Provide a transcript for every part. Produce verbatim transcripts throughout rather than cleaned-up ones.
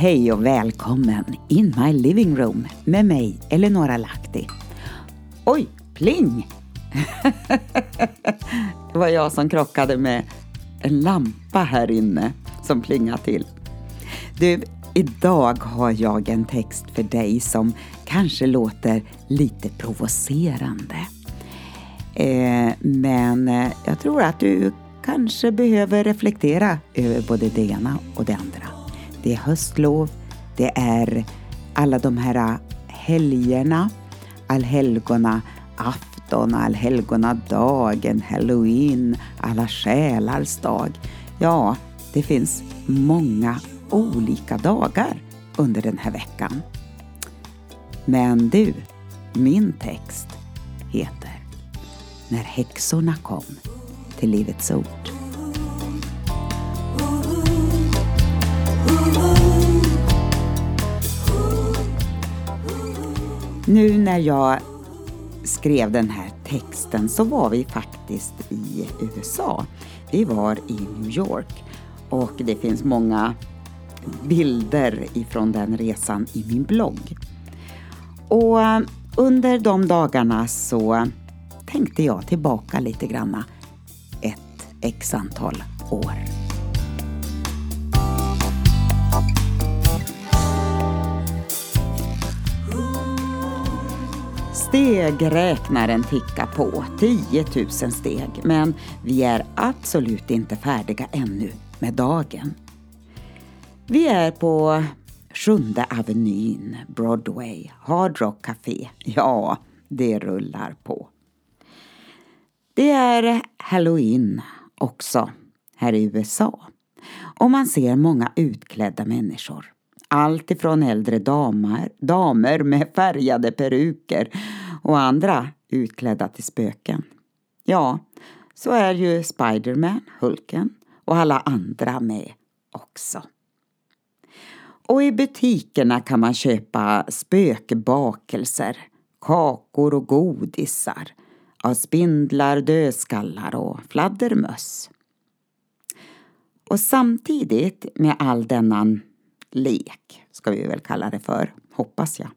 Hej och välkommen in my living room med mig, Eleonora Lakti. Oj, pling! Det var jag som krockade med en lampa här inne som plingade till. Du, idag har jag en text för dig som kanske låter lite provocerande. Eh, men jag tror att du kanske behöver reflektera över både det ena och det andra. Det är höstlov, det är alla de här helgerna, allhelgona afton, allhelgona dagen, Halloween, alla själars dag. Ja, det finns många olika dagar under den här veckan. Men du, min text heter När häxorna kom till Livets ord. Nu när jag skrev den här texten så var vi faktiskt i U S A. Vi var i New York och det finns många bilder ifrån den resan i min blogg. Och under de dagarna så tänkte jag tillbaka lite granna ett x antal år. Stegräknaren tickar på, tio tusen steg, men vi är absolut inte färdiga ännu med dagen. Vi är på Sjunde Avenyn, Broadway, Hard Rock Café. Ja, det rullar på. Det är Halloween också här i U S A. Och man ser många utklädda människor. Allt ifrån äldre damer, damer med färgade peruker och andra utklädda till spöken. Ja, så är ju Spider-Man, Hulken och alla andra med också. Och i butikerna kan man köpa spökbakelser, kakor och godisar av spindlar, dödskallar och fladdermöss. Och samtidigt med all denna lek, ska vi väl kalla det för, hoppas jag,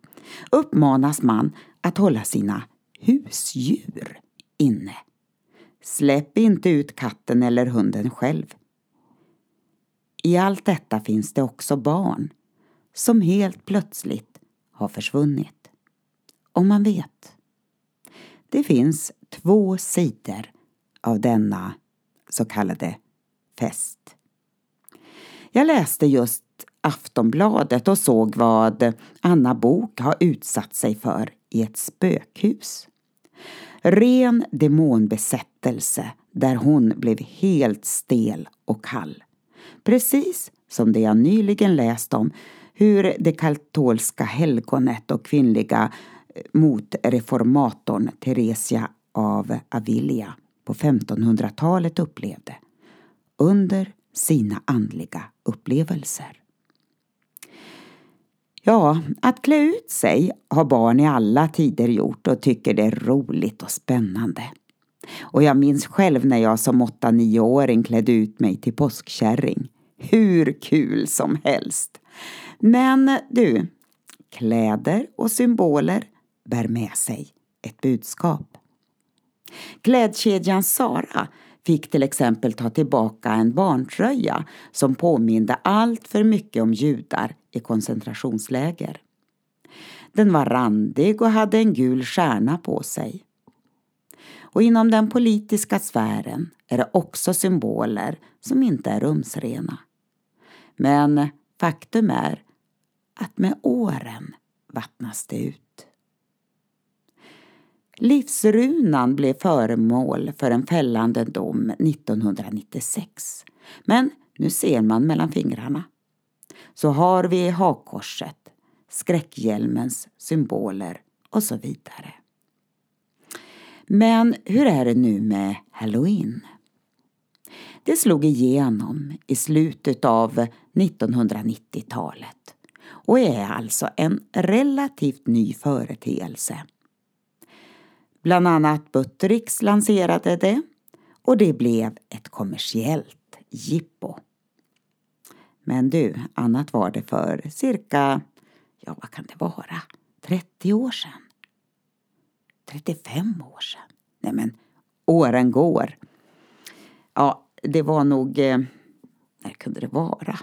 uppmanas man att hålla sina husdjur inne. Släpp inte ut katten eller hunden själv. I allt detta finns det också barn som helt plötsligt har försvunnit. Och man vet, det finns två sidor av denna så kallade fest. Jag läste just Aftonbladet och såg vad Anna Borg har utsatt sig för i ett spökhus. Ren demonbesättelse där hon blev helt stel och kall. Precis som det jag nyligen läst om hur det katolska helgonet och kvinnliga motreformatorn Teresia av Avila på femtonhundratalet upplevde under sina andliga upplevelser. Ja, att klä ut sig har barn i alla tider gjort och tycker det är roligt och spännande. Och jag minns själv när jag som åtta-nio-åring klädde ut mig till påskkärring. Hur kul som helst. Men du, kläder och symboler bär med sig ett budskap. Klädkedjan Sara fick till exempel ta tillbaka en barntröja som påminde allt för mycket om judar i koncentrationsläger. Den var randig och hade en gul stjärna på sig. Och inom den politiska sfären är det också symboler som inte är rumsrena. Men faktum är att med åren vattnas det ut. Livsrunan blev föremål för en fällande dom nittonhundranittiosex. Men nu ser man mellan fingrarna. Så har vi hakkorset, skräckhjälmens symboler och så vidare. Men hur är det nu med Halloween? Det slog igenom i slutet av nittonhundranittiotalet och är alltså en relativt ny företeelse. Bland annat Buttricks lanserade det och det blev ett kommersiellt jippo. Men du, annat var det för cirka, ja vad kan det vara, trettio år sedan. trettiofem år sedan. Nej men, åren går. Ja, det var nog, eh, när kunde det vara?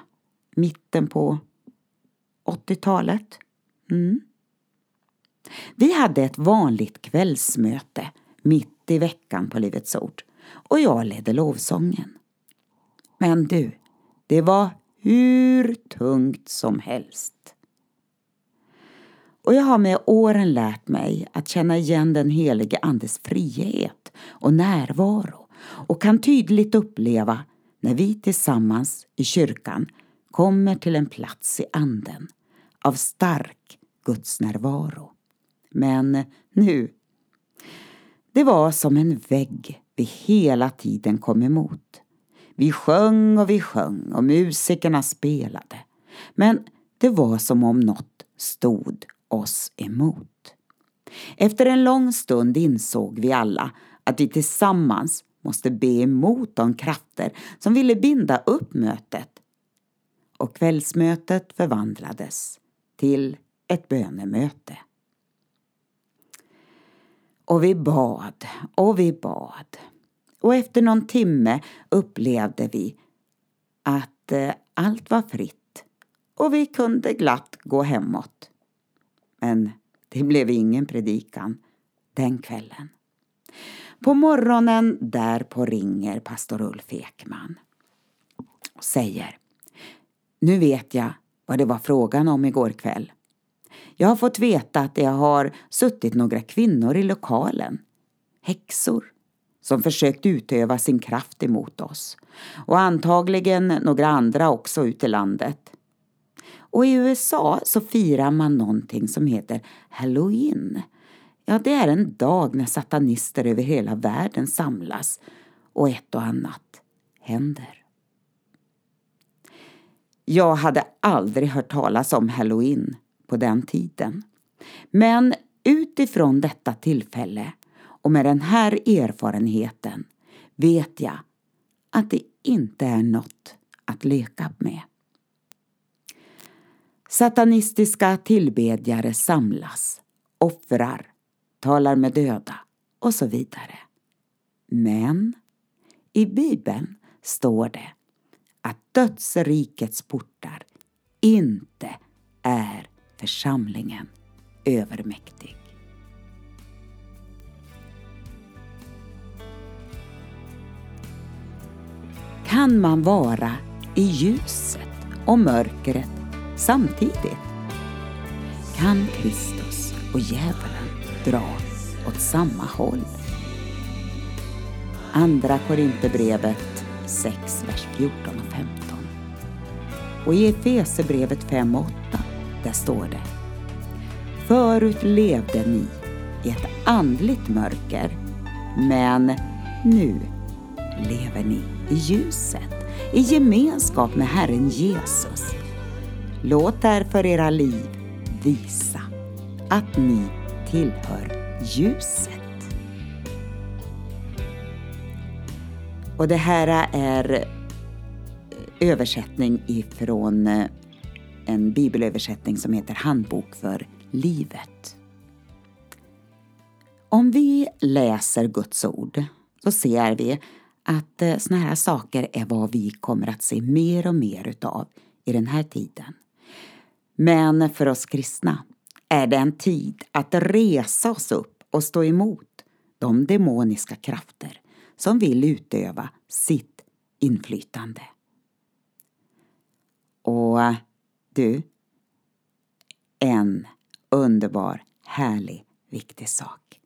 Mitten på åttiotalet. Mm. Vi hade ett vanligt kvällsmöte mitt i veckan på Livets ord. Och jag ledde lovsången. Men du, det var hur tungt som helst. Och jag har med åren lärt mig att känna igen den helige andes frihet och närvaro. Och kan tydligt uppleva när vi tillsammans i kyrkan kommer till en plats i anden av stark Guds närvaro. Men nu, det var som en vägg vi hela tiden kom emot. Vi sjöng och vi sjöng och musikerna spelade. Men det var som om något stod oss emot. Efter en lång stund insåg vi alla att vi tillsammans måste be emot de krafter som ville binda upp mötet. Och kvällsmötet förvandlades till ett bönemöte. Och vi bad och vi bad. Och efter någon timme upplevde vi att allt var fritt. Och vi kunde glatt gå hemåt. Men det blev ingen predikan den kvällen. På morgonen därpå ringer pastor Ulf Ekman och säger: nu vet jag vad det var frågan om igår kväll. Jag har fått veta att det har suttit några kvinnor i lokalen, häxor, som försökt utöva sin kraft emot oss. Och antagligen några andra också ute i landet. Och i U S A så firar man någonting som heter Halloween. Ja, det är en dag när satanister över hela världen samlas och ett och annat händer. Jag hade aldrig hört talas om Halloween på den tiden. Men utifrån detta tillfälle och med den här erfarenheten vet jag att det inte är något att leka med. Satanistiska tillbedjare samlas, offrar, talar med döda och så vidare. Men i Bibeln står det att dödsrikets portar inte är församlingen övermäktig. Kan man vara i ljuset och mörkret samtidigt? Kan Kristus och djävulen dra åt samma håll? Andra korinterbrevet sex, vers fjorton och femton. Och i Efesebrevet fem och åtta, där står det: förut levde ni i ett andligt mörker, men nu lever ni i ljuset, i gemenskap med Herren Jesus. Låt därför era liv visa att ni tillhör ljuset. Och det här är översättning ifrån en bibelöversättning som heter Handbok för livet. Om vi läser Guds ord så ser vi att såna här saker är vad vi kommer att se mer och mer utav i den här tiden. Men för oss kristna är det en tid att resa oss upp och stå emot de demoniska krafter som vill utöva sitt inflytande. Och du, en underbar, härlig, viktig sak.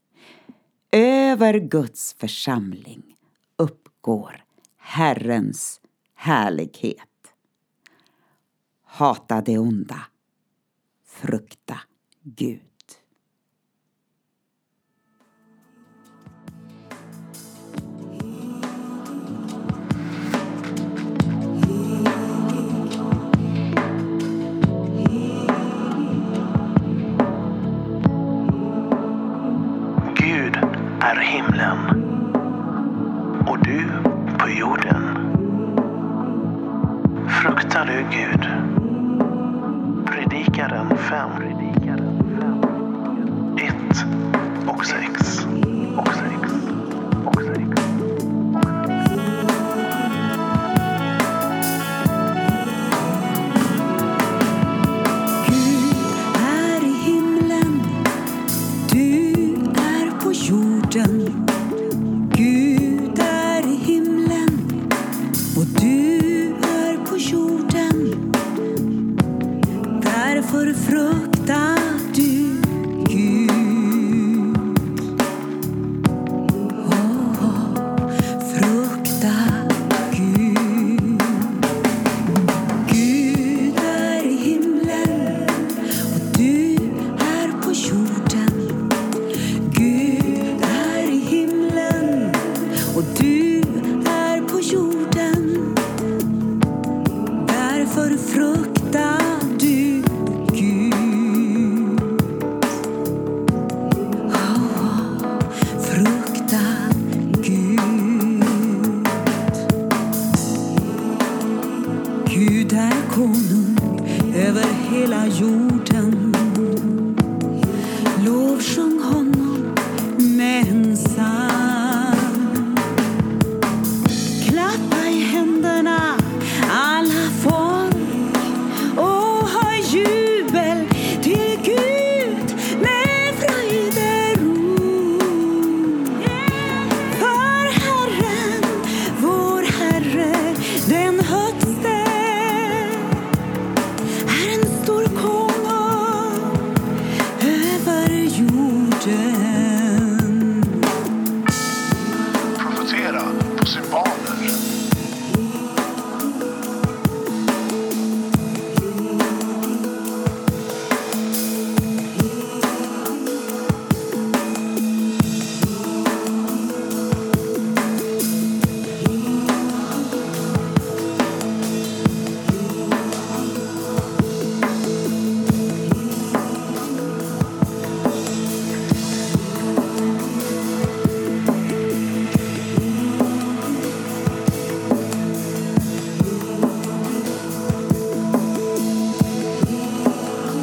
Över Guds församling uppgår Herrens härlighet. Hata det onda, frukta Gud. Gud är himlen och du på jorden. Fruktar du Gud. Predikaren fem. ett och sex. Och sex. Och sex. Gud är i himlen. Du är på jorden. Gud är i himlen. Och du är på jorden. Därför fruktar du Gud. Oh, frukta Gud. Gud är i himlen och du är på jorden. Gud är i himlen och du är på jorden. Därför frukta du Gud. Oh, frukta Gud. Gud är konung över hela jorden. Lovsjung honom med en psalm. Klappa i händerna alla folk och ha jubel till Gud med fröjderop. För Herren, vår Herre, den högste är en stor konung över jorden. Profetera på symboler. Därför frukta du Gud. Oh, frukta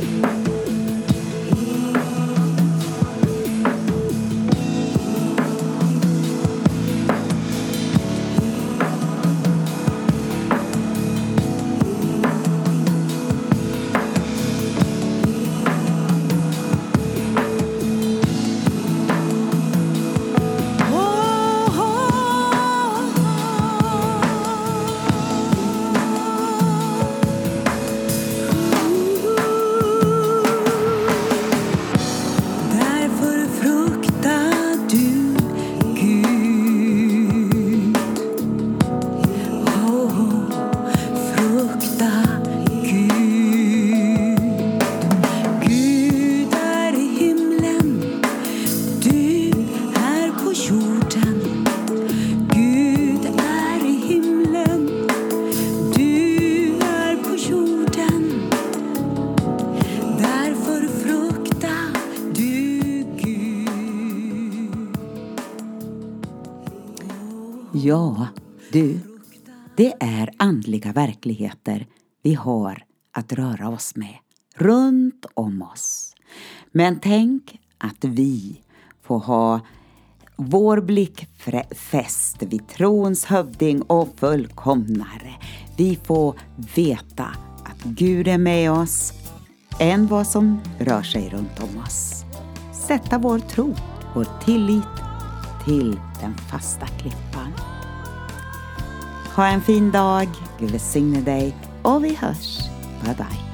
Gud. Gud är i himlen. Du är på jorden. Gud är i himlen. Du är på jorden. Därför frukta du Gud. Ja, du. Det är andliga verkligheter vi har att röra oss med runt om oss. Men tänk att vi får ha vår blick frä- fäst vid trons hövding och fullkomnare. Vi får veta att Gud är med oss än vad som rör sig runt om oss. Sätta vår tro, vår tillit till den fasta klippan. Ha en fin dag, Gud välsigne dig och vi hörs. Bye bye.